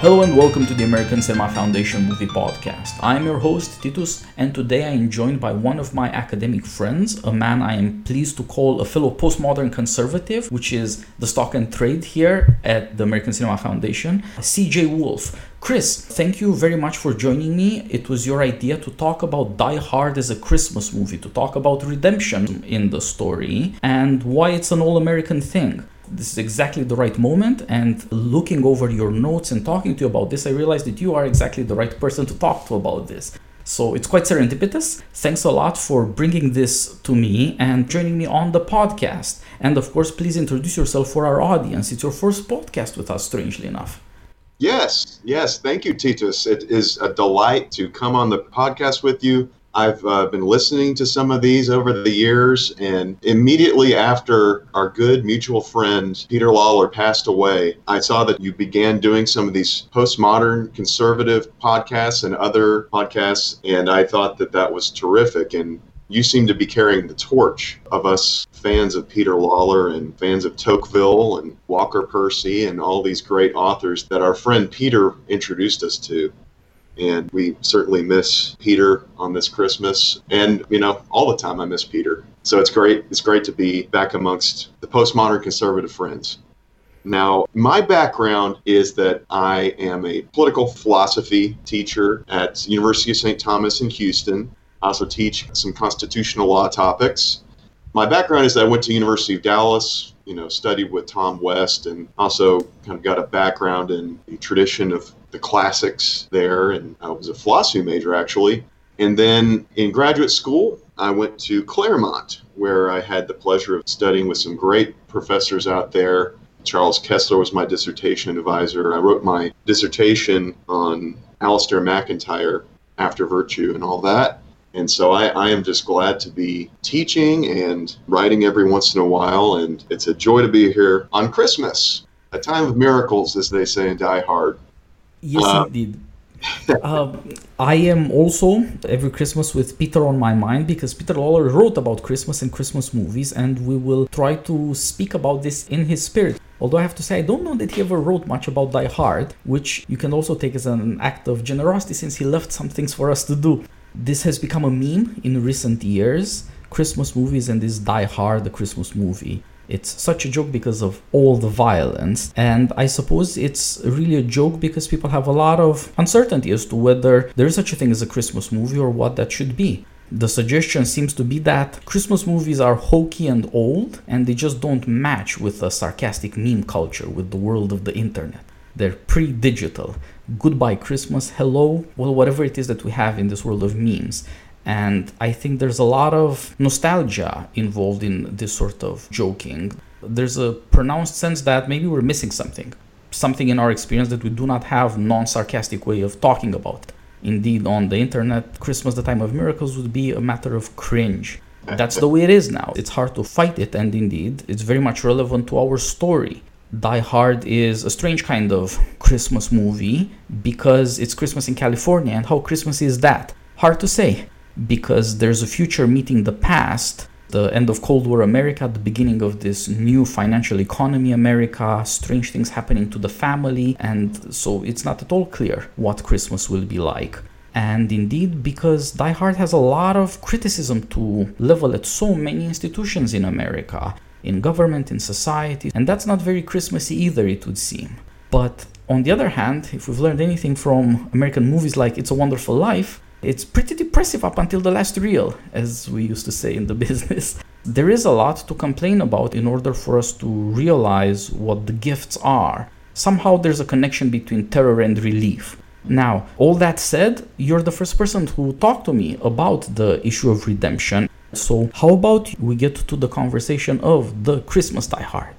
Hello and welcome to the American Cinema Foundation Movie Podcast. I am your host, Titus, and today I am joined by one of my academic friends, a man I am pleased to call a fellow postmodern conservative, which is the stock and trade here at the American Cinema Foundation, CJ Wolf. Chris, thank you very much for joining me. It was your idea to talk about Die Hard as a Christmas movie, to talk about redemption in the story, and why it's an all-American thing. This is exactly the right moment, and looking over your notes and talking to you about this, I realized that you are exactly the right person to talk to about this. So it's quite serendipitous. Thanks a lot for bringing this to me and joining me on the podcast. And of course, please introduce yourself for our audience. It's your first podcast with us, strangely enough. Yes. Thank you, Titus. It is a delight to come on the podcast with you. I've been listening to some of these over the years, and immediately after our good mutual friend Peter Lawler passed away, I saw that you began doing some of these postmodern conservative podcasts and other podcasts, and I thought that that was terrific. And you seem to be carrying the torch of us fans of Peter Lawler and fans of Tocqueville and Walker Percy and all these great authors that our friend Peter introduced us to. And we certainly miss Peter on this Christmas. And, you know, all the time I miss Peter. So it's great. It's great to be back amongst the postmodern conservative friends. Now, my background is that I am a political philosophy teacher at University of St. Thomas in Houston. I also teach some constitutional law topics. My background is that I went to University of Dallas, studied with Tom West, and also kind of got a background in the tradition of the classics there, and I was a philosophy major, actually. And then in graduate school, I went to Claremont, where I had the pleasure of studying with some great professors out there. Charles Kessler was my dissertation advisor. I wrote my dissertation on Alistair MacIntyre, After Virtue, and all that. And so I am just glad to be teaching and writing every once in a while, and it's a joy to be here on Christmas, a time of miracles, as they say in Die Hard. Yes, indeed. I am also every Christmas with Peter on my mind because Peter Lawler wrote about Christmas and Christmas movies, and we will try to speak about this in his spirit. Although I have to say, I don't know that he ever wrote much about Die Hard, which you can also take as an act of generosity since he left some things for us to do. This has become a meme in recent years, Christmas movies and this Die Hard, the Christmas movie. It's such a joke because of all the violence, and I suppose it's really a joke because people have a lot of uncertainty as to whether there is such a thing as a Christmas movie or what that should be. The suggestion seems to be that Christmas movies are hokey and old, and they just don't match with the sarcastic meme culture, with the world of the internet. They're pre-digital. Goodbye Christmas, hello, well, whatever it is that we have in this world of memes. And I think there's a lot of nostalgia involved in this sort of joking. There's a pronounced sense that maybe we're missing something in our experience that we do not have non-sarcastic way of talking about. Indeed, on the internet, Christmas, the time of miracles, would be a matter of cringe. That's the way it is now. It's hard to fight it, and indeed, it's very much relevant to our story. Die Hard is a strange kind of Christmas movie because it's Christmas in California, and how Christmas is that? Hard to say. Because there's a future meeting the past, the end of Cold War America, the beginning of this new financial economy America, strange things happening to the family, and so it's not at all clear what Christmas will be like. And indeed, because Die Hard has a lot of criticism to level at so many institutions in America, in government, in society, and that's not very Christmassy either, it would seem. But on the other hand, if we've learned anything from American movies like It's a Wonderful Life, it's pretty depressive up until the last reel, as we used to say in the business. There is a lot to complain about in order for us to realize what the gifts are. Somehow there's a connection between terror and relief. Now, all that said, you're the first person who talked to me about the issue of redemption. So how about we get to the conversation of the Christmas Die Hard?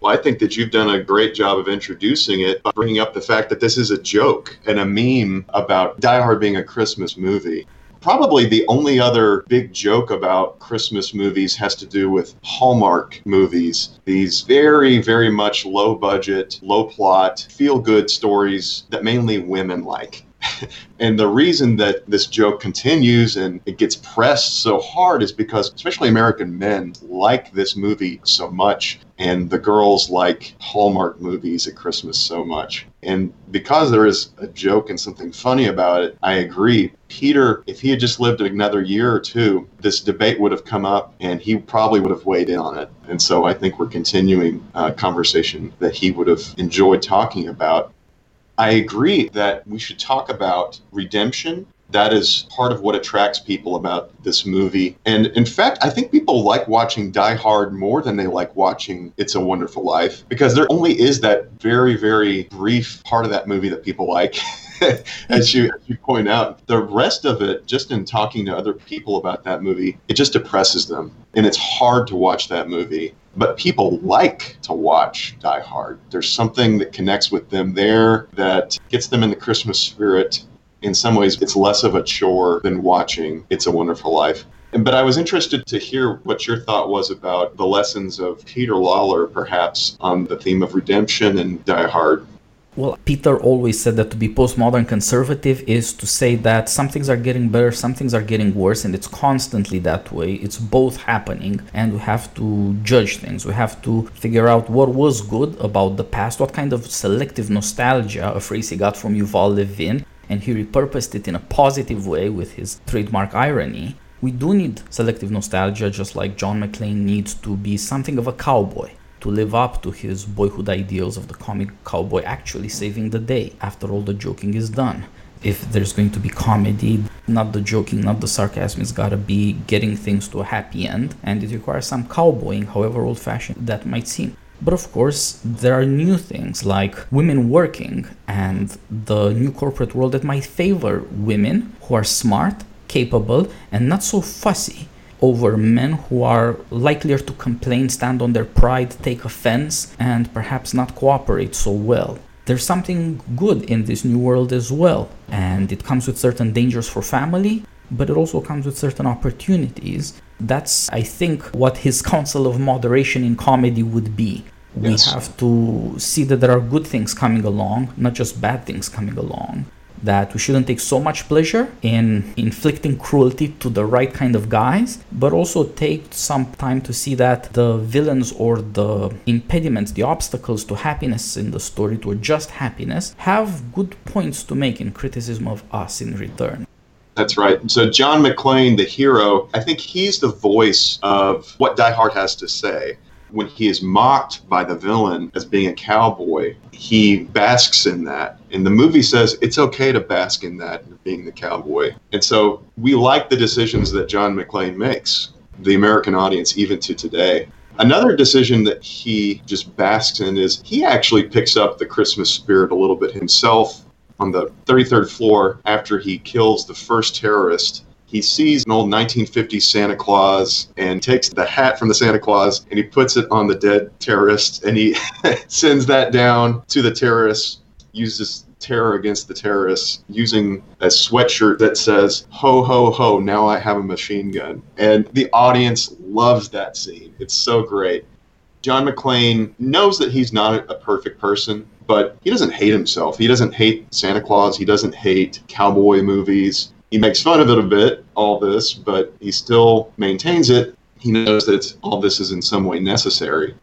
Well, I think that you've done a great job of introducing it by bringing up the fact that this is a joke and a meme about Die Hard being a Christmas movie. Probably the only other big joke about Christmas movies has to do with Hallmark movies. These very, very much low budget, low plot, feel good stories that mainly women like. And the reason that this joke continues and it gets pressed so hard is because especially American men like this movie so much, and the girls like Hallmark movies at Christmas so much. And because there is a joke and something funny about it, I agree. Peter, if he had just lived another year or two, this debate would have come up and he probably would have weighed in on it. And so I think we're continuing a conversation that he would have enjoyed talking about. I agree that we should talk about redemption. That is part of what attracts people about this movie. And in fact, I think people like watching Die Hard more than they like watching It's a Wonderful Life, because there only is that very, very brief part of that movie that people like. As you point out, the rest of it, just in talking to other people about that movie, it just depresses them. And it's hard to watch that movie. But people like to watch Die Hard. There's something that connects with them there that gets them in the Christmas spirit. In some ways, it's less of a chore than watching It's a Wonderful Life. But I was interested to hear what your thought was about the lessons of Peter Lawler, perhaps, on the theme of redemption and Die Hard. Well, Peter always said that to be postmodern conservative is to say that some things are getting better, some things are getting worse, and it's constantly that way. It's both happening, and we have to judge things. We have to figure out what was good about the past, what kind of selective nostalgia, a phrase he got from Yuval Levin, and he repurposed it in a positive way with his trademark irony. We do need selective nostalgia, just like John McClane needs to be something of a cowboy, to live up to his boyhood ideals of the comic cowboy actually saving the day after all the joking is done. If there's going to be comedy, not the joking, not the sarcasm, it's gotta be getting things to a happy end, and it requires some cowboying, however old-fashioned that might seem. But of course, there are new things like women working and the new corporate world that might favor women who are smart, capable, and not so fussy over men who are likelier to complain, stand on their pride, take offense, and perhaps not cooperate so well. There's something good in this new world as well, and it comes with certain dangers for family, but it also comes with certain opportunities. That's, I think, what his counsel of moderation in comedy would be. Yes. We have to see that there are good things coming along, not just bad things coming along. That we shouldn't take so much pleasure in inflicting cruelty to the right kind of guys, but also take some time to see that the villains or the impediments, the obstacles to happiness in the story, to just happiness, have good points to make in criticism of us in return. That's right. So John McClane, the hero, I think he's the voice of what Die Hard has to say. When he is mocked by the villain as being a cowboy, he basks in that. And the movie says it's okay to bask in that, being the cowboy. And so we like the decisions that John McClane makes, the American audience, even to today. Another decision that he just basks in is he actually picks up the Christmas spirit a little bit himself. On the 33rd floor, after he kills the first terrorist, he sees an old 1950s Santa Claus and takes the hat from the Santa Claus and he puts it on the dead terrorist and he sends that down to the terrorists, uses terror against the terrorists using a sweatshirt that says, "Ho, ho, ho, now I have a machine gun." And the audience loves that scene. It's so great. John McClane knows that he's not a perfect person, but he doesn't hate himself. He doesn't hate Santa Claus. He doesn't hate cowboy movies. He makes fun of it a bit, all this, but he still maintains it. He knows that all this is in some way necessary.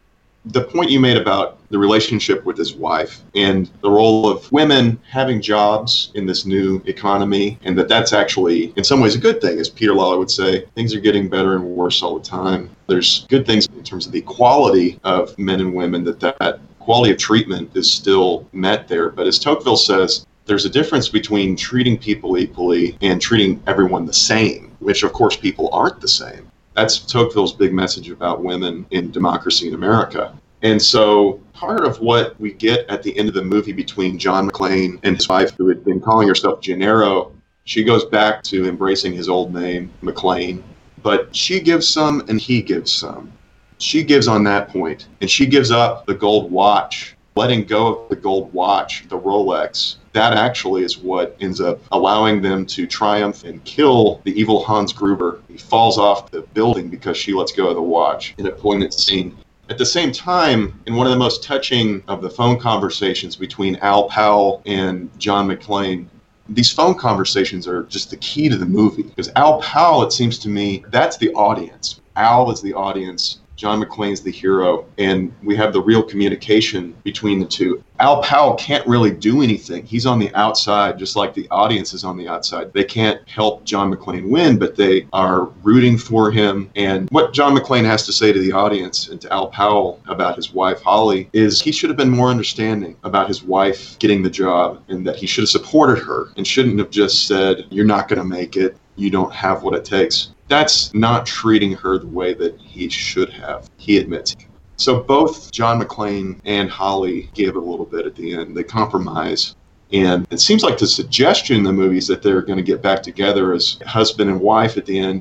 The point you made about the relationship with his wife and the role of women having jobs in this new economy, and that that's actually in some ways a good thing. As Peter Lawler would say, things are getting better and worse all the time. There's good things in terms of the equality of men and women, that quality of treatment is still met there. But as Tocqueville says, there's a difference between treating people equally and treating everyone the same, which, of course, people aren't the same. That's Tocqueville's big message about women in Democracy in America. And so part of what we get at the end of the movie between John McClane and his wife, who had been calling herself Gennaro, she goes back to embracing his old name, McClane. But she gives some and he gives some. She gives on that point, and she gives up the gold watch. Letting go of the gold watch, the Rolex, that actually is what ends up allowing them to triumph and kill the evil Hans Gruber. He falls off the building because she lets go of the watch in a poignant scene. At the same time, in one of the most touching of the phone conversations between Al Powell and John McClane, these phone conversations are just the key to the movie. Because Al Powell, it seems to me, that's the audience. Al is the audience. John McClane's the hero, and we have the real communication between the two. Al Powell can't really do anything. He's on the outside, just like the audience is on the outside. They can't help John McClane win, but they are rooting for him. And what John McClane has to say to the audience and to Al Powell about his wife, Holly, is he should have been more understanding about his wife getting the job, and that he should have supported her and shouldn't have just said, "You're not going to make it. You don't have what it takes." That's not treating her the way that he should have, he admits. So both John McClane and Holly give a little bit at the end. They compromise. And it seems like the suggestion in the movie is that they're going to get back together as husband and wife at the end.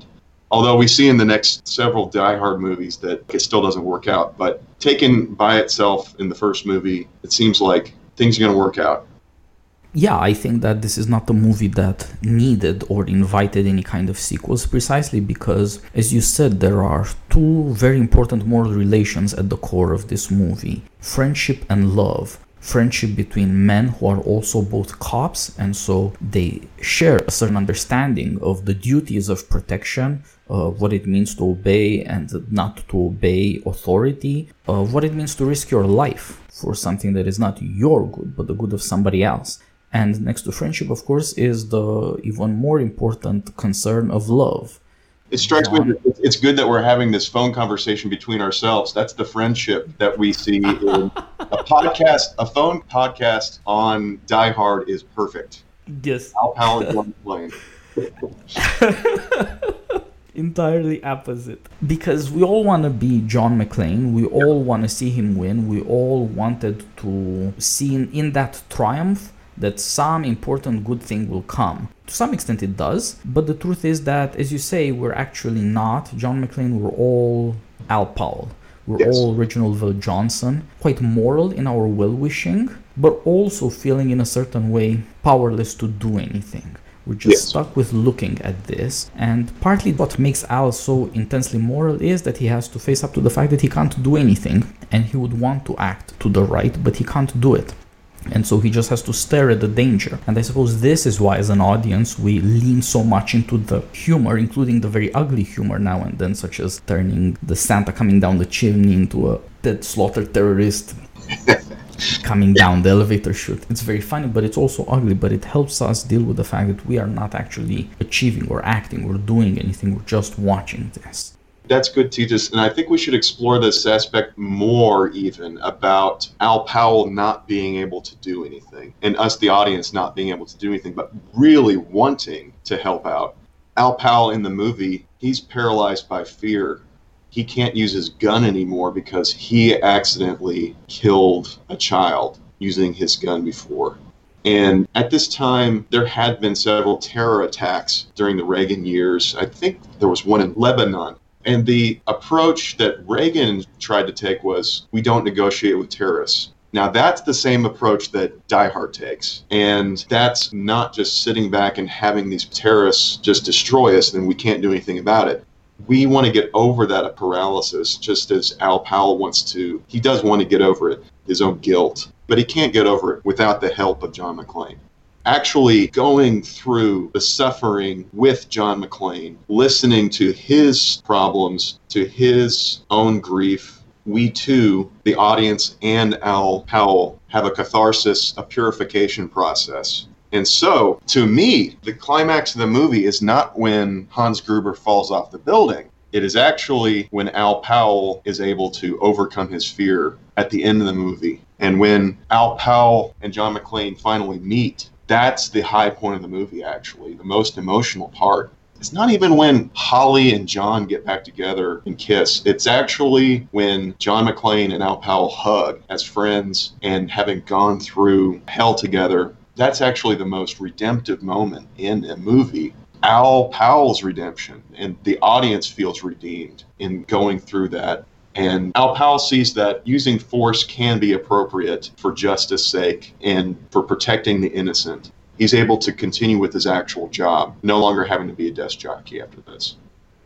Although we see in the next several Die Hard movies that it still doesn't work out. But taken by itself in the first movie, it seems like things are going to work out. Yeah, I think that this is not a movie that needed or invited any kind of sequels, precisely because, as you said, there are two very important moral relations at the core of this movie: friendship and love. Friendship between men who are also both cops, and so they share a certain understanding of the duties of protection, what it means to obey and not to obey authority, what it means to risk your life for something that is not your good, but the good of somebody else. And next to friendship, of course, is the even more important concern of love. It strikes me that it's good that we're having this phone conversation between ourselves. That's the friendship that we see in a podcast. A phone podcast on Die Hard is perfect. Yes. Al Powell and John McClane. Entirely opposite. Because we all want to be John McClane. We all want to see him win. We all wanted to see in that triumph that some important good thing will come. To some extent it does, but the truth is that, as you say, we're actually not John McClane, we're all Al Powell. We're all Reginald VelJohnson, quite moral in our well-wishing, but also feeling in a certain way powerless to do anything. We're just stuck with looking at this, and partly what makes Al so intensely moral is that he has to face up to the fact that he can't do anything, and he would want to act to the right, but he can't do it. And so he just has to stare at the danger. And I suppose this is why, as an audience, we lean so much into the humor, including the very ugly humor now and then, such as turning the Santa coming down the chimney into a Ted Slaughter terrorist coming down the elevator chute. It's very funny, but it's also ugly, but it helps us deal with the fact that we are not actually achieving or acting or doing anything. We're just watching this. That's good, Tejas, and I think we should explore this aspect more, even about Al Powell not being able to do anything, and us, the audience, not being able to do anything, but really wanting to help out. Al Powell in the movie, he's paralyzed by fear. He can't use his gun anymore because he accidentally killed a child using his gun before. And at this time, there had been several terror attacks during the Reagan years. I think there was one in Lebanon. And the approach that Reagan tried to take was, we don't negotiate with terrorists. Now, that's the same approach that Die Hard takes. And that's not just sitting back and having these terrorists just destroy us and we can't do anything about it. We want to get over that paralysis, just as Al Powell wants to. He does want to get over it, his own guilt. But he can't get over it without the help of John McClane. Actually going through the suffering with John McClane, listening to his problems, to his own grief, we too, the audience and Al Powell, have a catharsis, a purification process. And so, to me, the climax of the movie is not when Hans Gruber falls off the building. It is actually when Al Powell is able to overcome his fear at the end of the movie. And when Al Powell and John McClane finally meet, that's the high point of the movie, actually, the most emotional part. It's not even when Holly and John get back together and kiss. It's actually when John McClane and Al Powell hug as friends and having gone through hell together. That's actually the most redemptive moment in a movie. Al Powell's redemption, and the audience feels redeemed in going through that. And Al Powell sees that using force can be appropriate for justice sake and for protecting the innocent. He's able to continue with his actual job, no longer having to be a desk jockey after this.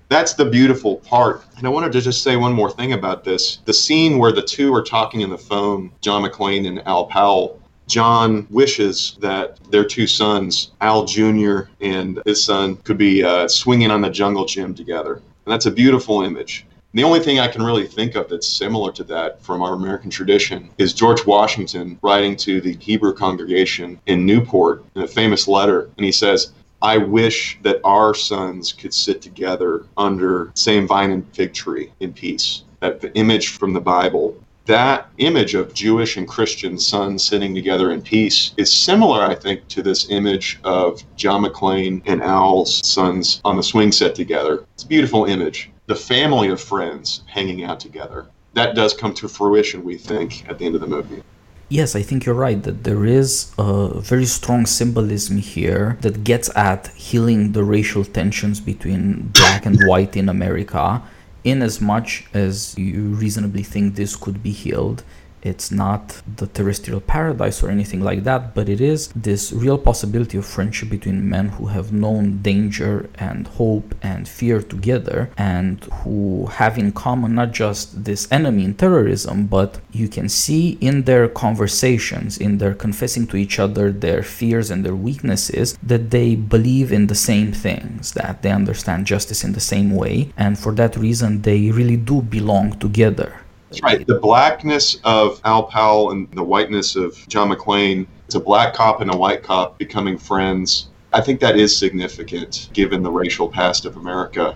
That's the beautiful part. And I wanted to just say one more thing about this. The scene where the two are talking on the phone, John McClane and Al Powell, John wishes that their two sons, Al Jr. and his son, could be swinging on the jungle gym together. And that's a beautiful image. And the only thing I can really think of that's similar to that from our American tradition is George Washington writing to the Hebrew congregation in Newport in a famous letter. And he says, I wish that our sons could sit together under same vine and fig tree in peace. That image from the Bible. That image of Jewish and Christian sons sitting together in peace is similar, I think, to this image of John McClane and Al's sons on the swing set together. It's a beautiful image. The family of friends hanging out together. That does come to fruition, we think, at the end of the movie. Yes, I think you're right that there is a very strong symbolism here that gets at healing the racial tensions between black and white in America. In as much as you reasonably think this could be healed, it's not the terrestrial paradise or anything like that, but it is this real possibility of friendship between men who have known danger and hope and fear together and who have in common not just this enemy in terrorism, but you can see in their conversations, in their confessing to each other their fears and their weaknesses, that they believe in the same things, that they understand justice in the same way, and for that reason they really do belong together. That's right. The blackness of Al Powell and the whiteness of John McClane, it's a black cop and a white cop becoming friends. I think that is significant given the racial past of America.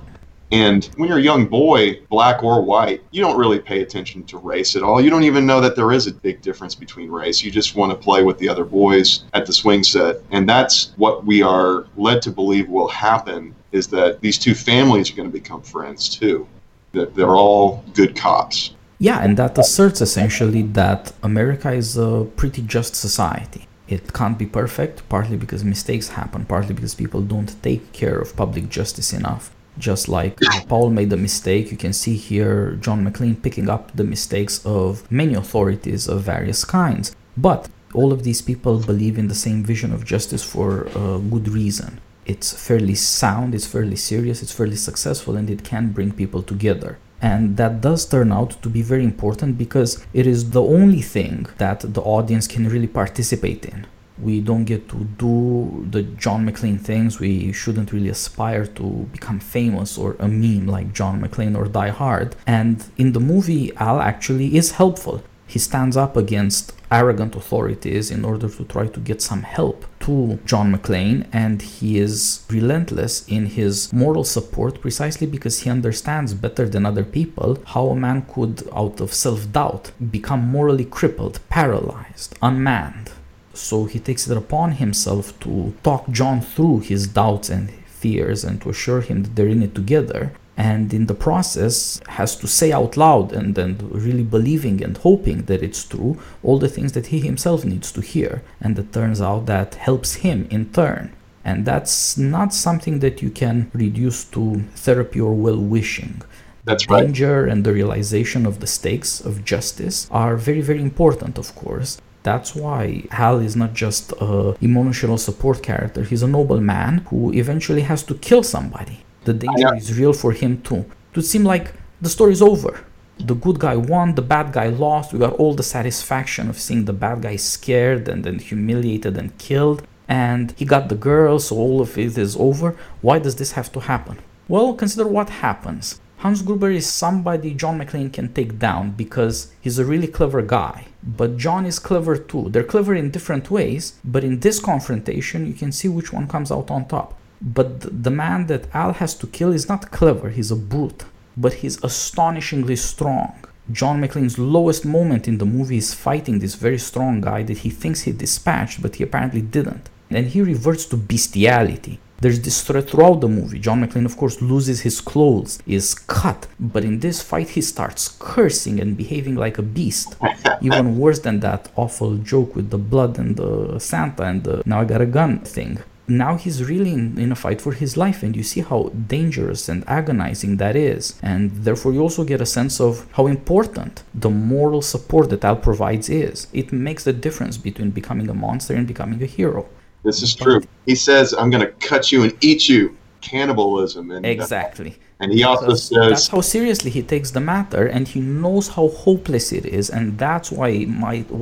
And when you're a young boy, black or white, you don't really pay attention to race at all. You don't even know that there is a big difference between race. You just want to play with the other boys at the swing set. And that's what we are led to believe will happen, is that these two families are going to become friends too. That they're all good cops. Yeah, and that asserts essentially that America is a pretty just society. It can't be perfect, partly because mistakes happen, partly because people don't take care of public justice enough. Just like Paul made a mistake, you can see here John McClane picking up the mistakes of many authorities of various kinds. But all of these people believe in the same vision of justice for a good reason. It's fairly sound, it's fairly serious, it's fairly successful, and it can bring people together. And that does turn out to be very important because it is the only thing that the audience can really participate in. We don't get to do the John McClane things. We shouldn't really aspire to become famous or a meme like John McClane or Die Hard. And in the movie, Al actually is helpful. He stands up against arrogant authorities in order to try to get some help to John McClane, and he is relentless in his moral support precisely because he understands better than other people how a man could, out of self-doubt, become morally crippled, paralyzed, unmanned. So he takes it upon himself to talk John through his doubts and fears and to assure him that they're in it together. And in the process has to say out loud and really believing and hoping that it's true all the things that he himself needs to hear. And it turns out that helps him in turn. And that's not something that you can reduce to therapy or well-wishing. That's right. Danger and the realization of the stakes of justice are very, very important, of course. That's why Hal is not just an emotional support character. He's a noble man who eventually has to kill somebody. The danger is real for him too. To seem like the story's over. The good guy won, the bad guy lost. We got all the satisfaction of seeing the bad guy scared and then humiliated and killed. And he got the girl, so all of it is over. Why does this have to happen? Well, consider what happens. Hans Gruber is somebody John McClane can take down because he's a really clever guy. But John is clever too. They're clever in different ways, but in this confrontation, you can see which one comes out on top. But the man that Al has to kill is not clever, he's a brute, but he's astonishingly strong. John McClane's lowest moment in the movie is fighting this very strong guy that he thinks he dispatched, but he apparently didn't. And he reverts to bestiality. There's this threat throughout the movie. John McClane, of course, loses his clothes, is cut, but in this fight he starts cursing and behaving like a beast. Even worse than that awful joke with the blood and the Santa and the "now I got a gun" thing. Now he's really in a fight for his life, and you see how dangerous and agonizing that is. And therefore you also get a sense of how important the moral support that Al provides is. It makes the difference between becoming a monster and becoming a hero. This is true. He says, I'm going to cut you and eat you. cannibalism. And, exactly. And he also says... That's how seriously he takes the matter, and he knows how hopeless it is, and that's why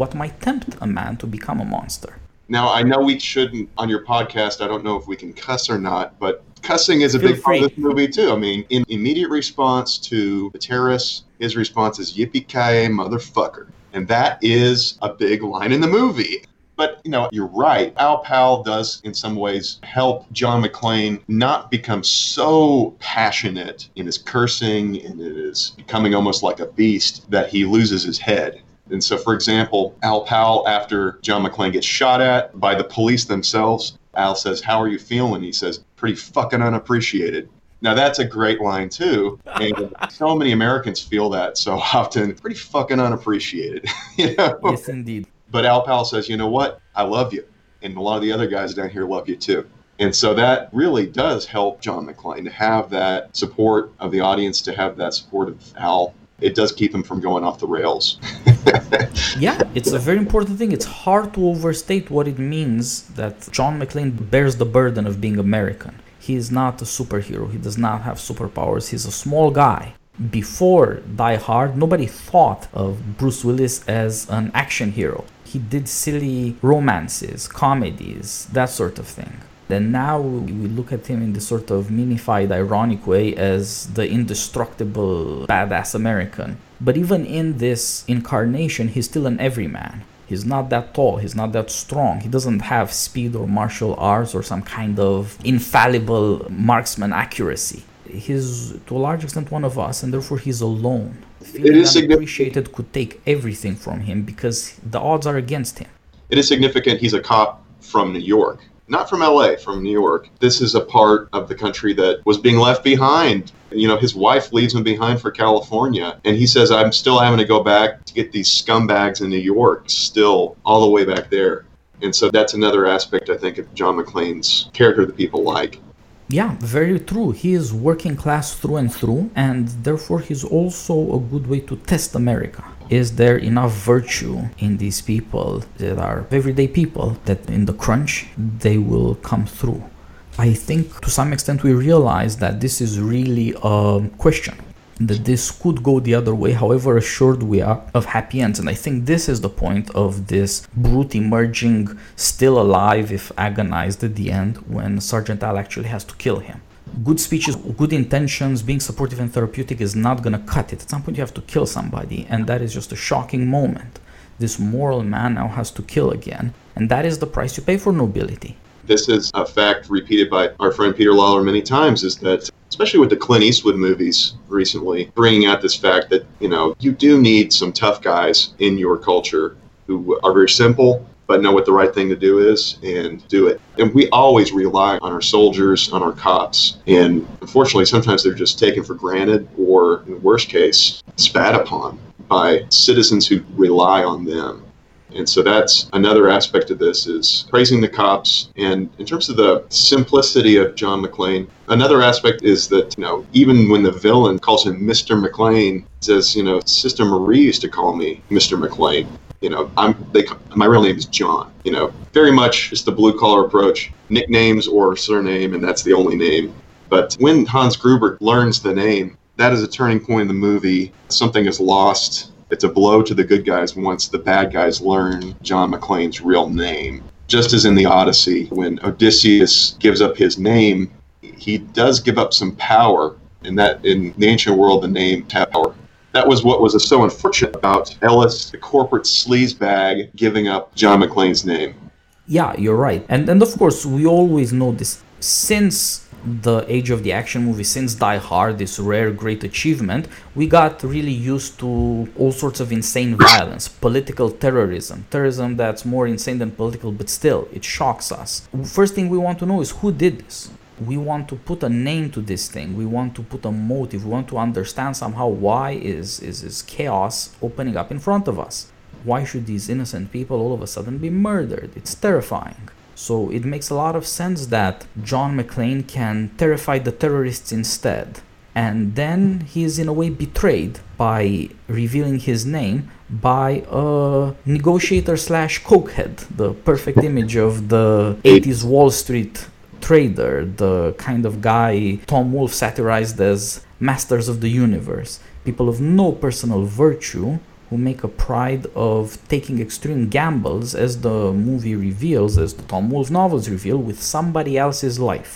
what might tempt a man to become a monster. Now, I know we shouldn't, on your podcast, I don't know if we can cuss or not, but cussing is a big part of this movie, too. I mean, in immediate response to the terrorists, his response is, yippee-ki-yay, motherfucker. And that is a big line in the movie. But, you know, you're right. Al Powell does, in some ways, help John McClane not become so passionate in his cursing and it is becoming almost like a beast that he loses his head. And so, for example, Al Powell, after John McClane gets shot at by the police themselves, Al says, how are you feeling? He says, pretty fucking unappreciated. Now, that's a great line, too. And so many Americans feel that so often. Pretty fucking unappreciated. You know? Yes, indeed. But Al Powell says, you know what? I love you. And a lot of the other guys down here love you, too. And so that really does help John McClane to have that support of the audience, to have that support of Al. It does keep him from going off the rails. Yeah, it's a very important thing. It's hard to overstate what it means that John McClane bears the burden of being American. He is not a superhero. He does not have superpowers. He's a small guy. Before Die Hard, nobody thought of Bruce Willis as an action hero. He did silly romances, comedies, that sort of thing. Then now we look at him in this sort of minified, ironic way as the indestructible, badass American. But even in this incarnation, he's still an everyman. He's not that tall. He's not that strong. He doesn't have speed or martial arts or some kind of infallible marksman accuracy. He's, to a large extent, one of us, and therefore he's alone. Feeling unappreciated could take everything from him because the odds are against him. It is significant he's a cop from New York. Not from L.A., from New York. This is a part of the country that was being left behind. You know, his wife leaves him behind for California, and he says, I'm still having to go back to get these scumbags in New York, still all the way back there. And so that's another aspect, I think, of John McClane's character that people like. Yeah, very true. He is working class through, and therefore he's also a good way to test America. Is there enough virtue in these people that are everyday people that in the crunch they will come through? I think to some extent we realize that this is really a question, that this could go the other way, however assured we are of happy ends. And I think this is the point of this brute emerging still alive if agonized at the end when Sergeant Al actually has to kill him. Good speeches, good intentions, being supportive and therapeutic is not going to cut it. At some point you have to kill somebody, and that is just a shocking moment. This moral man now has to kill again, and that is the price you pay for nobility. This is a fact repeated by our friend Peter Lawler many times, is that, especially with the Clint Eastwood movies recently, bringing out this fact that, you know, you do need some tough guys in your culture who are very simple, but know what the right thing to do is and do it. And we always rely on our soldiers, on our cops. And unfortunately, sometimes they're just taken for granted or, in the worst case, spat upon by citizens who rely on them. And so that's another aspect of this, is praising the cops. And in terms of the simplicity of John McClane, another aspect is that, you know, even when the villain calls him Mr. McClane, says, you know, Sister Marie used to call me Mr. McClane. You know, my real name is John. You know, very much just the blue-collar approach, nicknames or surname, and that's the only name. But when Hans Gruber learns the name, that is a turning point in the movie. Something is lost. It's a blow to the good guys once the bad guys learn John McClane's real name. Just as in the Odyssey, when Odysseus gives up his name, he does give up some power, and that in the ancient world, the name had power. That was what was so unfortunate about Ellis, the corporate sleazebag, giving up John McClane's name. Yeah, you're right. And of course, we always know this. Since the age of the action movie, since Die Hard, this rare great achievement, we got really used to all sorts of insane violence, political terrorism that's more insane than political, but still, it shocks us. First thing we want to know is who did this. We want to put a name to this thing. We want to put a motive. We want to understand somehow why is chaos opening up in front of us. Why should these innocent people all of a sudden be murdered? It's terrifying. So it makes a lot of sense that John McClane can terrify the terrorists instead. And then he is in a way betrayed by revealing his name by a negotiator / cokehead, the perfect image of the 80s Wall Street trader, the kind of guy Tom Wolfe satirized as masters of the universe, people of no personal virtue who make a pride of taking extreme gambles, as the movie reveals, as the Tom Wolfe novels reveal, with somebody else's life,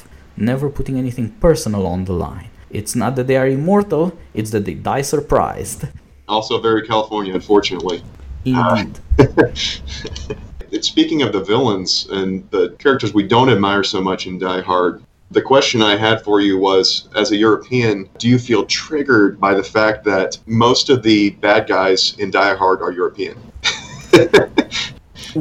never putting anything personal on the line. It's not that they are immortal, it's that they die surprised. Also very California, unfortunately. Indeed. Speaking of the villains and the characters we don't admire so much in Die Hard, the question I had for you was, as a European, do you feel triggered by the fact that most of the bad guys in Die Hard are European?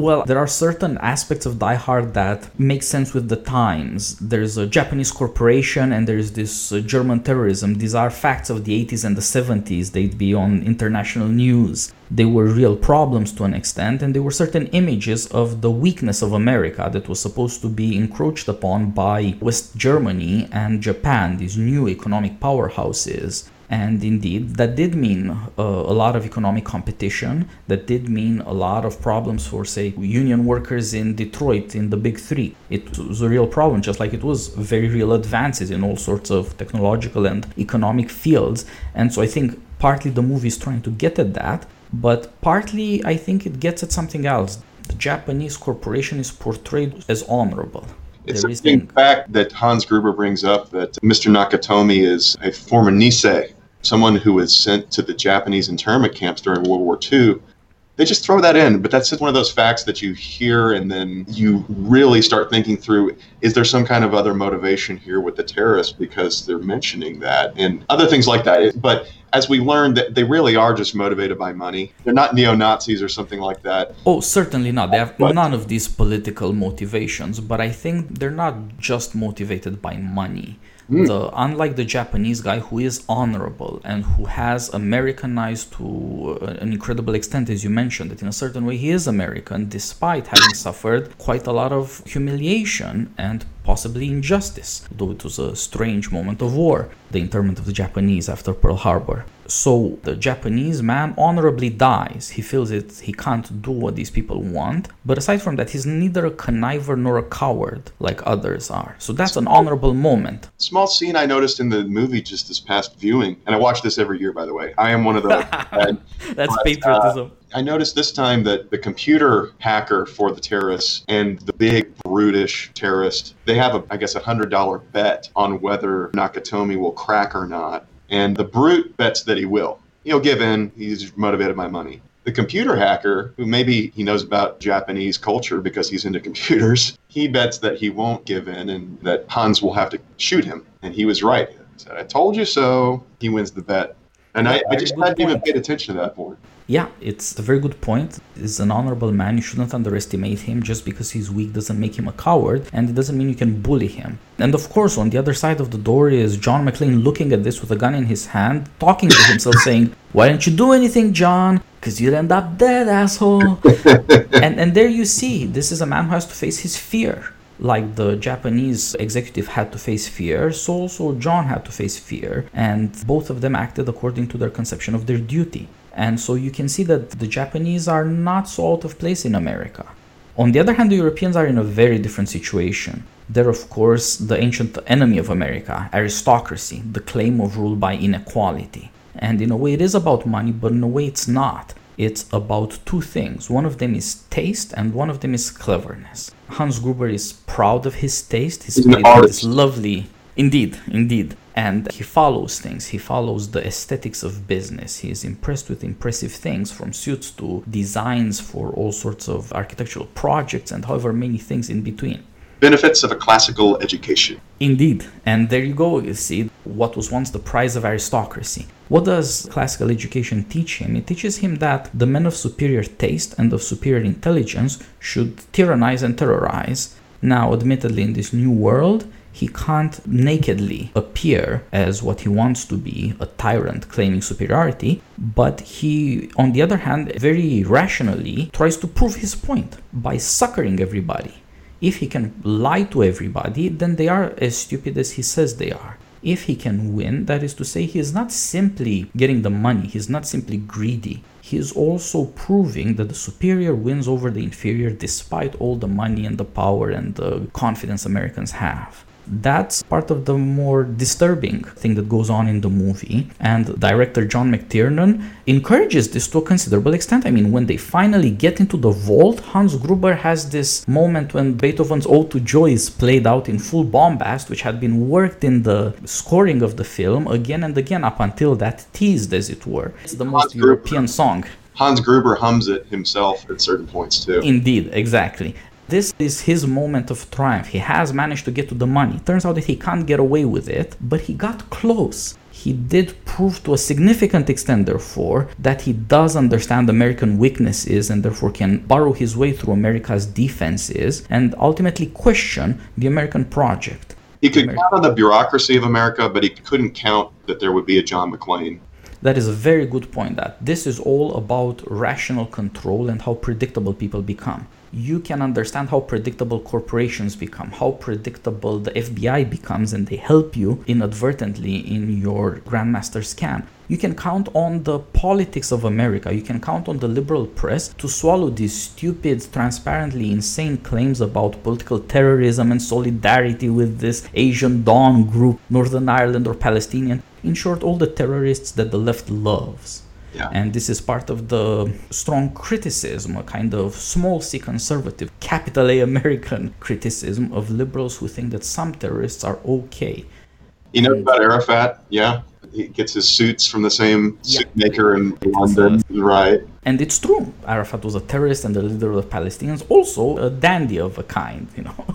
Well, there are certain aspects of Die Hard that make sense with the times. There's a Japanese corporation and there's this German terrorism. These are facts of the 80s and the 70s. They'd be on international news. They were real problems to an extent, and they were certain images of the weakness of America that was supposed to be encroached upon by West Germany and Japan, these new economic powerhouses. And indeed, that did mean a lot of economic competition. That did mean a lot of problems for, say, union workers in Detroit, in the Big Three. It was a real problem, just like it was very real advances in all sorts of technological and economic fields. And so I think partly the movie is trying to get at that, but partly I think it gets at something else. The Japanese corporation is portrayed as honorable. It's a big fact that Hans Gruber brings up, that Mr. Nakatomi is a former Nisei, someone who was sent to the Japanese internment camps during World War II. They just throw that in, but that's just one of those facts that you hear and then you really start thinking through, is there some kind of other motivation here with the terrorists because they're mentioning that and other things like that. But as we learned, that they really are just motivated by money. They're not neo-Nazis or something like that. Oh, certainly not. They have none of these political motivations, but I think they're not just motivated by money. Unlike the Japanese guy who is honorable and who has Americanized to an incredible extent, as you mentioned, that in a certain way he is American despite having suffered quite a lot of humiliation and possibly injustice, though it was a strange moment of war, the internment of the Japanese after Pearl Harbor. So the Japanese man honorably dies. He feels it, he can't do what these people want. But aside from that, he's neither a conniver nor a coward like others are. So that's an honorable moment. Small scene I noticed in the movie just this past viewing, and I watch this every year, by the way. I am one of those. That's patriotism. I noticed this time that the computer hacker for the terrorists and the big brutish terrorist, they have, a $100 bet on whether Nakatomi will crack or not. And the brute bets that he will. He'll give in. He's motivated by money. The computer hacker, who maybe he knows about Japanese culture because he's into computers, he bets that he won't give in and that Hans will have to shoot him. And he was right. He said, I told you so. He wins the bet. And I just hadn't even paid attention to that point. Yeah, it's a very good point. He's an honorable man. You shouldn't underestimate him. Just because he's weak doesn't make him a coward, and it doesn't mean you can bully him. And of course, on the other side of the door is John McClane looking at this with a gun in his hand, talking to himself, saying, why don't you do anything, John? Because you'll end up dead, asshole. and there you see, this is a man who has to face his fear. Like the Japanese executive had to face fear, so also John had to face fear, and both of them acted according to their conception of their duty. And so you can see that the Japanese are not so out of place in America. On the other hand, the Europeans are in a very different situation. They're, of course, the ancient enemy of America, aristocracy, the claim of rule by inequality. And in a way it is about money, but in a way it's not. It's about two things. One of them is taste and one of them is cleverness. Hans Gruber is proud of his taste. His taste is lovely. Indeed. And he follows things. He follows the aesthetics of business. He is impressed with impressive things, from suits to designs for all sorts of architectural projects and however many things in between. Benefits of a classical education. Indeed. And there you go. You see what was once the prize of aristocracy. What does classical education teach him? It teaches him that the men of superior taste and of superior intelligence should tyrannize and terrorize. Now, admittedly, in this new world, he can't nakedly appear as what he wants to be, a tyrant claiming superiority, but he, on the other hand, very rationally tries to prove his point by suckering everybody. If he can lie to everybody, then they are as stupid as he says they are. if he can win, that is to say, he is not simply getting the money, he is not simply greedy, he is also proving that the superior wins over the inferior despite all the money and the power and the confidence Americans have. That's part of the more disturbing thing that goes on in the movie. And director John McTiernan encourages this to a considerable extent. I mean, when they finally get into the vault, Hans Gruber has this moment when Beethoven's Ode to Joy is played out in full bombast, which had been worked in the scoring of the film again and again up until that teased, as it were. It's the most European song. Hans Gruber hums it himself at certain points, too. Indeed, exactly. This is his moment of triumph. He has managed to get to the money. Turns out that he can't get away with it, but he got close. He did prove to a significant extent, therefore, that he does understand American weaknesses and therefore can burrow his way through America's defenses and ultimately question the American project. He could count on the bureaucracy of America, but he couldn't count that there would be a John McClane. That is a very good point, that this is all about rational control and how predictable people become. You can understand how predictable corporations become, how predictable the FBI becomes, and they help you inadvertently in your grandmaster scam. You can count on the politics of America, you can count on the liberal press to swallow these stupid, transparently insane claims about political terrorism and solidarity with this Asian Dawn group, Northern Ireland or Palestinian. In short, all the terrorists that the left loves. Yeah. And this is part of the strong criticism, a kind of small c conservative, capital A American criticism of liberals who think that some terrorists are okay. You know about Arafat? Yeah. He gets his suits from the same suit maker in London, right? And it's true. Arafat was a terrorist and the leader of the Palestinians, also a dandy of a kind, you know.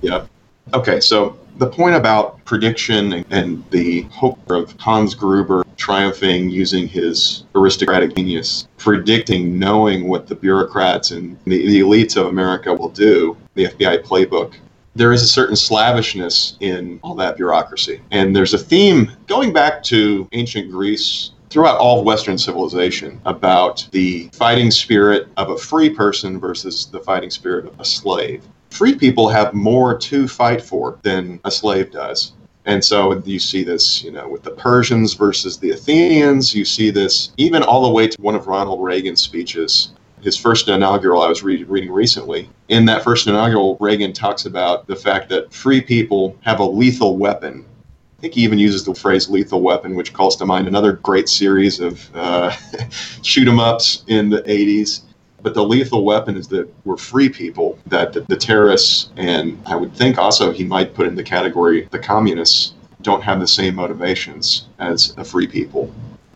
Yeah. Okay, so the point about prediction and the hope of Hans Gruber triumphing using his aristocratic genius, predicting, knowing what the bureaucrats and the elites of America will do, the FBI playbook, there is a certain slavishness in all that bureaucracy. And there's a theme going back to ancient Greece, throughout all of Western civilization, about the fighting spirit of a free person versus the fighting spirit of a slave. Free people have more to fight for than a slave does. And so you see this, you know, with the Persians versus the Athenians. You see this even all the way to one of Ronald Reagan's speeches, his first inaugural. I was reading recently. In that first inaugural, Reagan talks about the fact that free people have a lethal weapon. I think he even uses the phrase lethal weapon, which calls to mind another great series of shoot-em-ups in the 80s. But the lethal weapon is that we're free people, that the terrorists, and I would think also he might put in the category the communists, don't have the same motivations as the free people.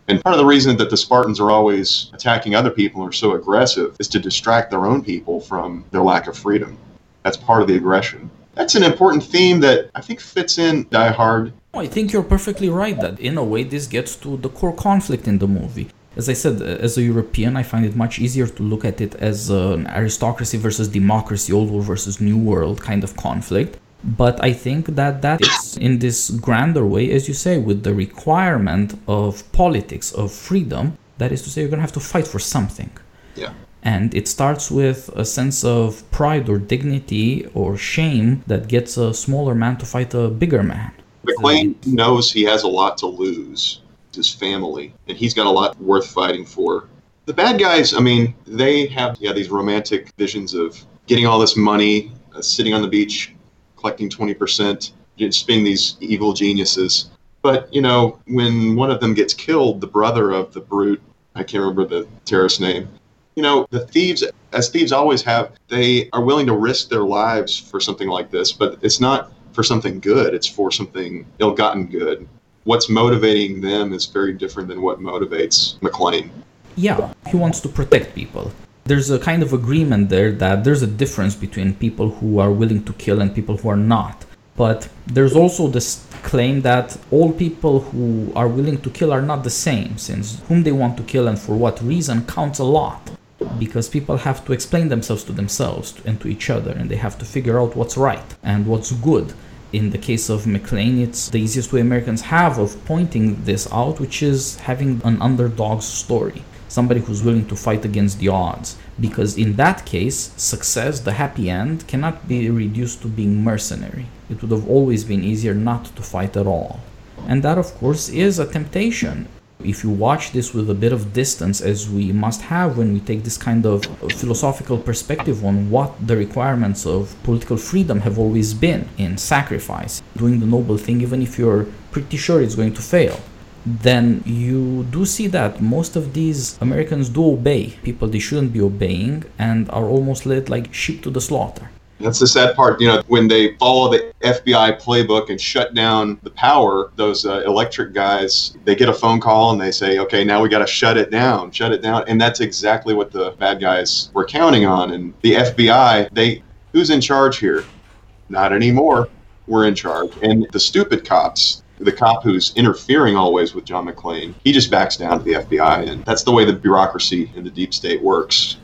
And part of the reason that the Spartans are always attacking other people and are so aggressive is to distract their own people from their lack of freedom. That's part of the aggression. That's an important theme that I think fits in Die Hard. Oh, I think you're perfectly right that in a way this gets to the core conflict in the movie. As I said, as a European, I find it much easier to look at it as an aristocracy versus democracy, old world versus new world kind of conflict. But I think that is in this grander way, as you say, with the requirement of politics, of freedom. That is to say, you're going to have to fight for something. Yeah. And it starts with a sense of pride or dignity or shame that gets a smaller man to fight a bigger man. McClane knows he has a lot to lose. His family, and he's got a lot worth fighting for. The bad guys, I mean, they have these romantic visions of getting all this money, sitting on the beach, collecting 20%, just being these evil geniuses. But, you know, when one of them gets killed, the brother of the brute, I can't remember the terrorist's name, you know, the thieves, as thieves always have, they are willing to risk their lives for something like this, but it's not for something good, it's for something ill-gotten good. What's motivating them is very different than what motivates McClane. Yeah, he wants to protect people. There's a kind of agreement there that there's a difference between people who are willing to kill and people who are not. But there's also this claim that all people who are willing to kill are not the same, since whom they want to kill and for what reason counts a lot. Because people have to explain themselves to themselves and to each other, and they have to figure out what's right and what's good. In the case of McClane, it's the easiest way Americans have of pointing this out, which is having an underdog story. somebody who's willing to fight against the odds. Because in that case, success, the happy end, cannot be reduced to being mercenary. It would have always been easier not to fight at all. And that, of course, is a temptation. If you watch this with a bit of distance, as we must have when we take this kind of philosophical perspective on what the requirements of political freedom have always been in sacrifice, doing the noble thing even if you're pretty sure it's going to fail, then you do see that most of these Americans do obey people they shouldn't be obeying and are almost led like sheep to the slaughter. That's the sad part, you know, when they follow the FBI playbook and shut down the power, those electric guys, they get a phone call and they say, okay, now we got to shut it down. And that's exactly what the bad guys were counting on. And the FBI, who's in charge here? Not anymore. We're in charge. And the stupid cops, the cop who's interfering always with John McClane, he just backs down to the FBI. And that's the way the bureaucracy in the deep state works.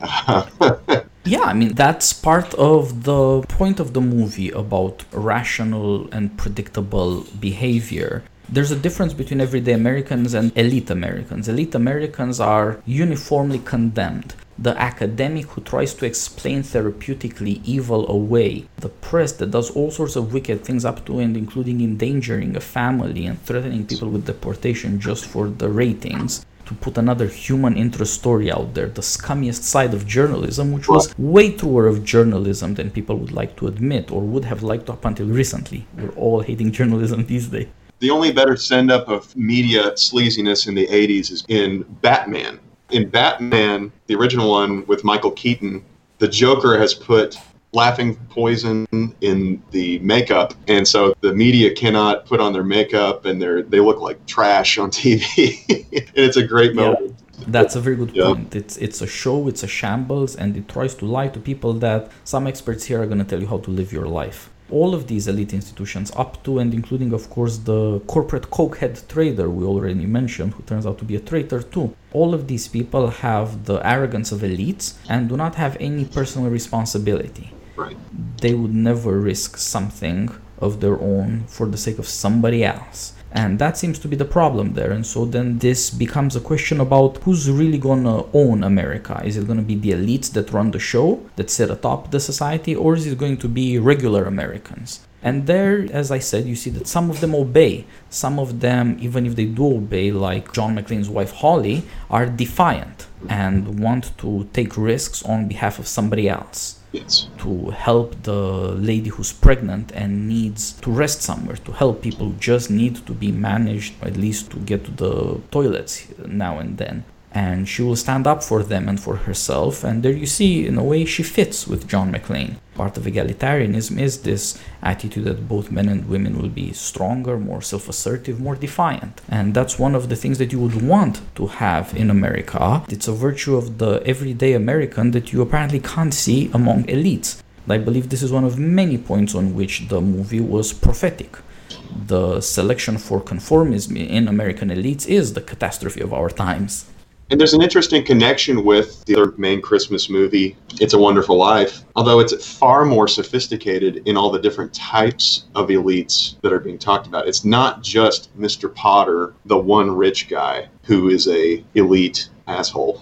Yeah, I mean, that's part of the point of the movie about rational and predictable behavior. There's a difference between everyday Americans and elite Americans. Elite Americans are uniformly condemned. The academic who tries to explain therapeutically evil away. The press that does all sorts of wicked things up to and including endangering a family and threatening people with deportation just for the ratings. To put another human interest story out there, the scummiest side of journalism, which was way truer of journalism than people would like to admit or would have liked up until recently. We're all hating journalism these days. The only better send-up of media sleaziness in the 80s is in Batman. In Batman, the original one with Michael Keaton, the Joker has put laughing poison in the makeup, and so the media cannot put on their makeup and they look like trash on TV. And it's a great moment. That's a very good point. It's a show, it's a shambles, and it tries to lie to people that some experts here are going to tell you how to live your life. All of these elite institutions, up to and including, of course, the corporate cokehead trader we already mentioned, who turns out to be a traitor too. All of these people have the arrogance of elites and do not have any personal responsibility. Right. They would never risk something of their own for the sake of somebody else. And that seems to be the problem there. And so then this becomes a question about who's really going to own America. Is it going to be the elites that run the show, that sit atop the society, or is it going to be regular Americans? And there, as I said, you see that some of them obey. Some of them, even if they do obey, like John McClane's wife Holly, are defiant and want to take risks on behalf of somebody else. Yes. To help the lady who's pregnant and needs to rest somewhere, to help people who just need to be managed, at least to get to the toilets now and then. And she will stand up for them and for herself. And there you see, in a way, she fits with John McClane. Part of egalitarianism is this attitude that both men and women will be stronger, more self-assertive, more defiant. And that's one of the things that you would want to have in America. It's a virtue of the everyday American that you apparently can't see among elites. I believe this is one of many points on which the movie was prophetic. The selection for conformism in American elites is the catastrophe of our times. And there's an interesting connection with the other main Christmas movie, It's a Wonderful Life, although it's far more sophisticated in all the different types of elites that are being talked about. It's not just Mr. Potter, the one rich guy who is an elite asshole.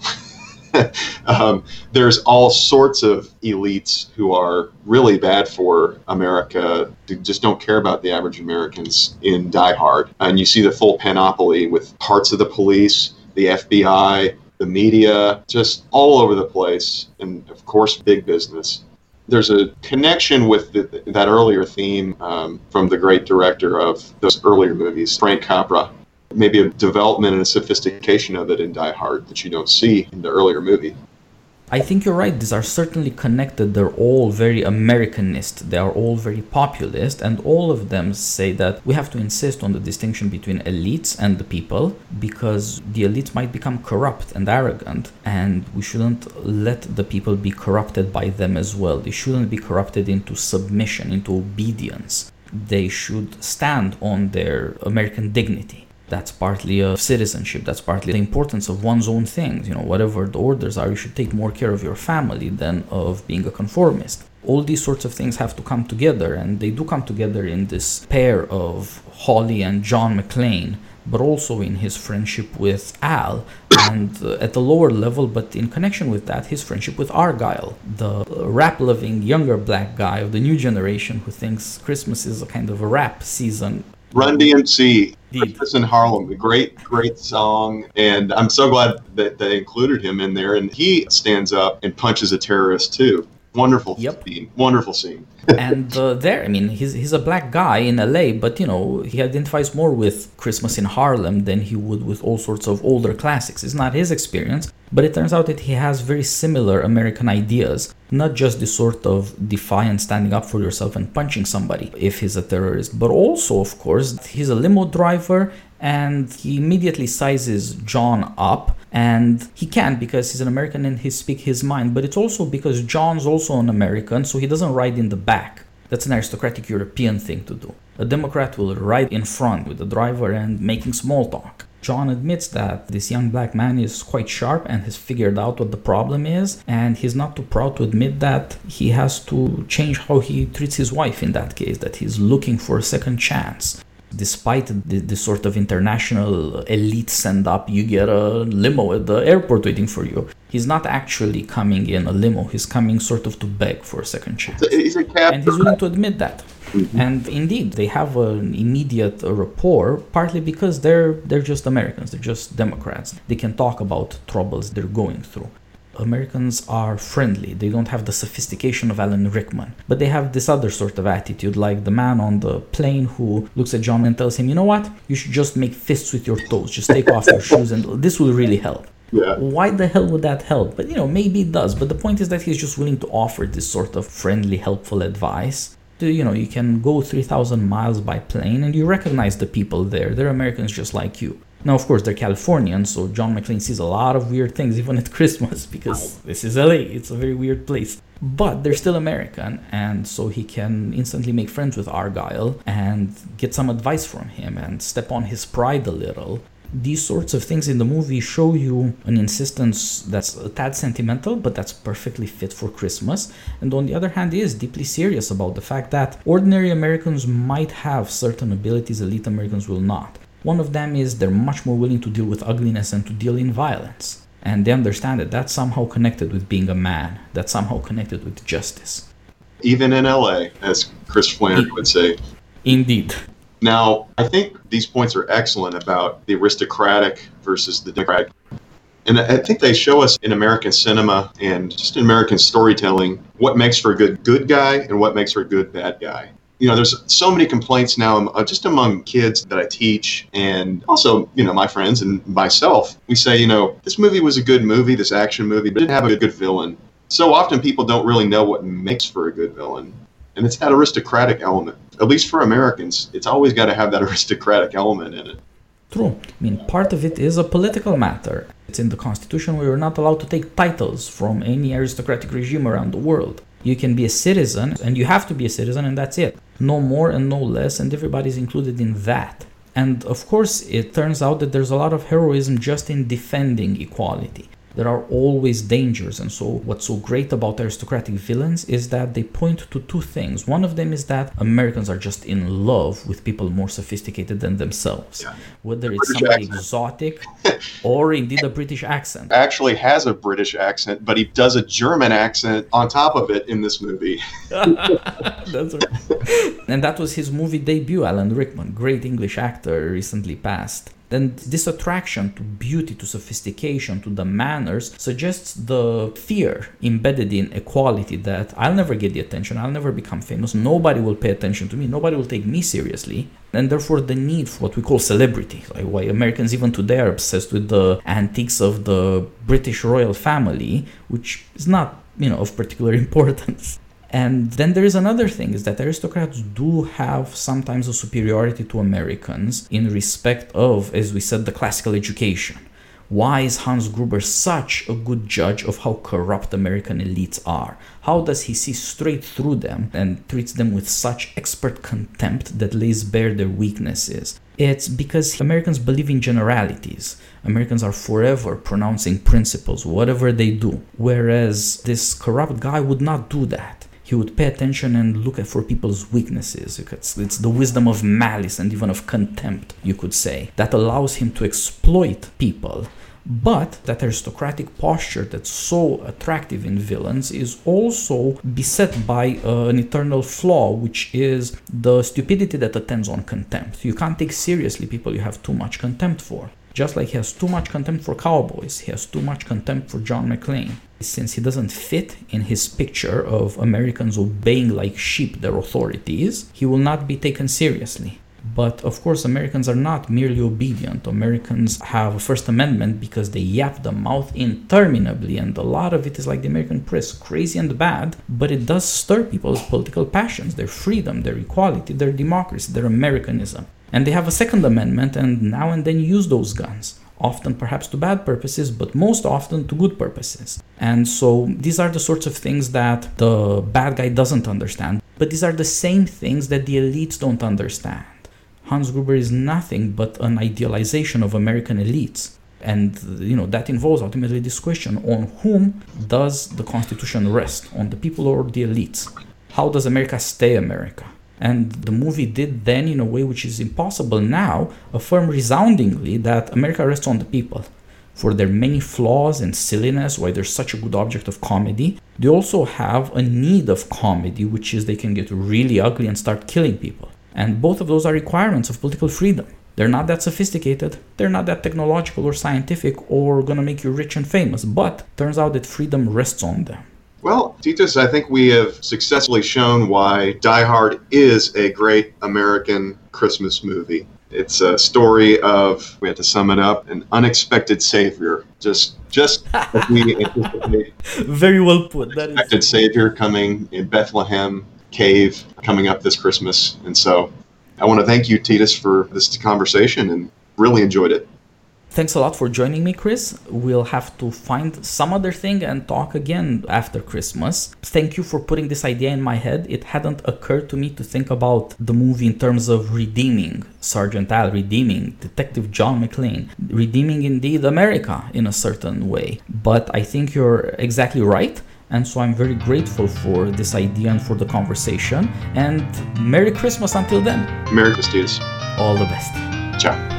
There's all sorts of elites who are really bad for America, who just don't care about the average Americans in Die Hard. And you see the full panoply with parts of the police, the FBI, the media, just all over the place, and of course, big business. There's a connection with that earlier theme from the great director of those earlier movies, Frank Capra. Maybe a development and a sophistication of it in Die Hard that you don't see in the earlier movie. I think you're right. These are certainly connected. They're all very Americanist. They are all very populist. And all of them say that we have to insist on the distinction between elites and the people, because the elites might become corrupt and arrogant. And we shouldn't let the people be corrupted by them as well. They shouldn't be corrupted into submission, into obedience. They should stand on their American dignity. That's partly a citizenship. That's partly the importance of one's own things. You know, whatever the orders are, you should take more care of your family than of being a conformist. all these sorts of things have to come together, and they do come together in this pair of Holly and John McClane, but also in his friendship with Al, and at the lower level, but in connection with that, his friendship with Argyle, the rap-loving younger black guy of the new generation who thinks Christmas is a kind of a rap season. Run DMC, Christmas in Harlem, a great song, and I'm so glad that they included him in there, and he stands up and punches a terrorist too. Wonderful scene. And there, I mean, he's a black guy in LA, but, you know, he identifies more with Christmas in Harlem than he would with all sorts of older classics. It's not his experience, but it turns out that he has very similar American ideas, not just this sort of defiant standing up for yourself and punching somebody if he's a terrorist, but also, of course, he's a limo driver, and he immediately sizes John up. And he can, because he's an American and he speaks his mind, but it's also because John's also an American, so he doesn't ride in the back. That's an aristocratic European thing to do. A Democrat will ride in front with the driver and making small talk. John admits that this young black man is quite sharp and has figured out what the problem is, and he's not too proud to admit that he has to change how he treats his wife in that case, that he's looking for a second chance. Despite this sort of international elite send-up, you get a limo at the airport waiting for you. He's not actually coming in a limo. He's coming sort of to beg for a second chance. He's a captain. And he's willing to admit that. Mm-hmm. And indeed, they have an immediate rapport, partly because they're just Americans. They're just Democrats. They can talk about troubles they're going through. Americans are friendly. They don't have the sophistication of Alan Rickman, but they have this other sort of attitude, like the man on the plane who looks at John and tells him, you know what, you should just make fists with your toes, just take off your shoes and this will really help. Yeah. Why the hell would that help? But, you know, maybe it does. But the point is that he's just willing to offer this sort of friendly, helpful advice. You know, you can go 3,000 miles by plane and you recognize the people there. They're Americans just like you. Now, of course, they're Californians, so John McClane sees a lot of weird things, even at Christmas, because this is LA. It's a very weird place. But they're still American, and so he can instantly make friends with Argyle and get some advice from him and step on his pride a little. These sorts of things in the movie show you an insistence that's a tad sentimental, but that's perfectly fit for Christmas. And on the other hand, is deeply serious about the fact that ordinary Americans might have certain abilities elite Americans will not. One of them is they're much more willing to deal with ugliness and to deal in violence. And they understand that that's somehow connected with being a man. That's somehow connected with justice. Even in LA, as Chris Flannery would say. Indeed. Now, I think these points are excellent about the aristocratic versus the democratic. And I think they show us in American cinema and just in American storytelling what makes for a good guy and what makes for a good bad guy. You know, there's so many complaints now just among kids that I teach and also, you know, my friends and myself. We say, you know, this movie was a good movie, this action movie, but it didn't have a good villain. So often people don't really know what makes for a good villain. And it's that aristocratic element. At least for Americans, it's always got to have that aristocratic element in it. True. I mean, part of it is a political matter. It's in the Constitution. We were not allowed to take titles from any aristocratic regime around the world. You can be a citizen, and you have to be a citizen, and that's it. No more and no less, and everybody's included in that. And of course, it turns out that there's a lot of heroism just in defending equality. There are always dangers, and so what's so great about aristocratic villains is that they point to two things. One of them is that Americans are just in love with people more sophisticated than themselves, yeah. Whether it's somebody exotic or indeed a British accent. Actually has a British accent, but he does a German accent on top of it in this movie. That's right. And that was his movie debut, Alan Rickman, great English actor, recently passed. Then this attraction to beauty, to sophistication, to the manners suggests the fear embedded in equality that I'll never get the attention, I'll never become famous, nobody will pay attention to me, nobody will take me seriously, and therefore the need for what we call celebrity, like why Americans even today are obsessed with the antiques of the British royal family, which is not, you know, of particular importance. And then there is another thing, is that aristocrats do have sometimes a superiority to Americans in respect of, as we said, the classical education. Why is Hans Gruber such a good judge of how corrupt American elites are? How does he see straight through them and treats them with such expert contempt that lays bare their weaknesses? It's because Americans believe in generalities. Americans are forever pronouncing principles, whatever they do, whereas this corrupt guy would not do that. he would pay attention and look for people's weaknesses. It's the wisdom of malice and even of contempt, you could say, that allows him to exploit people. But that aristocratic posture that's so attractive in villains is also beset by an eternal flaw, which is the stupidity that attends on contempt. You can't take seriously people you have too much contempt for. Just like he has too much contempt for cowboys, he has too much contempt for John McClane. Since he doesn't fit in his picture of Americans obeying like sheep their authorities, he will not be taken seriously. But of course, Americans are not merely obedient. Americans have a First Amendment because they yap the mouth interminably, and a lot of it is like the American press, crazy and bad, but it does stir people's political passions, their freedom, their equality, their democracy, their Americanism. And they have a Second Amendment and now and then use those guns, often perhaps to bad purposes, but most often to good purposes. And so these are the sorts of things that the bad guy doesn't understand, but these are the same things that the elites don't understand. Hans Gruber is nothing but an idealization of American elites. And, that involves ultimately this question, on whom does the Constitution rest? On the people or the elites? How does America stay America? And the movie did then, in a way which is impossible now, affirm resoundingly that America rests on the people. For their many flaws and silliness, why they're such a good object of comedy, they also have a need of comedy, which is they can get really ugly and start killing people. And both of those are requirements of political freedom. They're not that sophisticated, they're not that technological or scientific or gonna make you rich and famous, but turns out that freedom rests on them. Well, Titus, I think we have successfully shown why Die Hard is a great American Christmas movie. It's a story of, we have to sum it up, an unexpected savior. Just as we anticipate. Very well put. Unexpected savior coming in Bethlehem cave coming up this Christmas. And so I want to thank you, Titus, for this conversation, and really enjoyed it. Thanks a lot for joining me, Chris. We'll have to find some other thing and talk again after Christmas. Thank you for putting this idea in my head. It hadn't occurred to me to think about the movie in terms of redeeming Sergeant Al, redeeming Detective John McClane, redeeming indeed America in a certain way. But I think you're exactly right. And so I'm very grateful for this idea and for the conversation. And Merry Christmas until then. Merry Christmas. All the best. Ciao.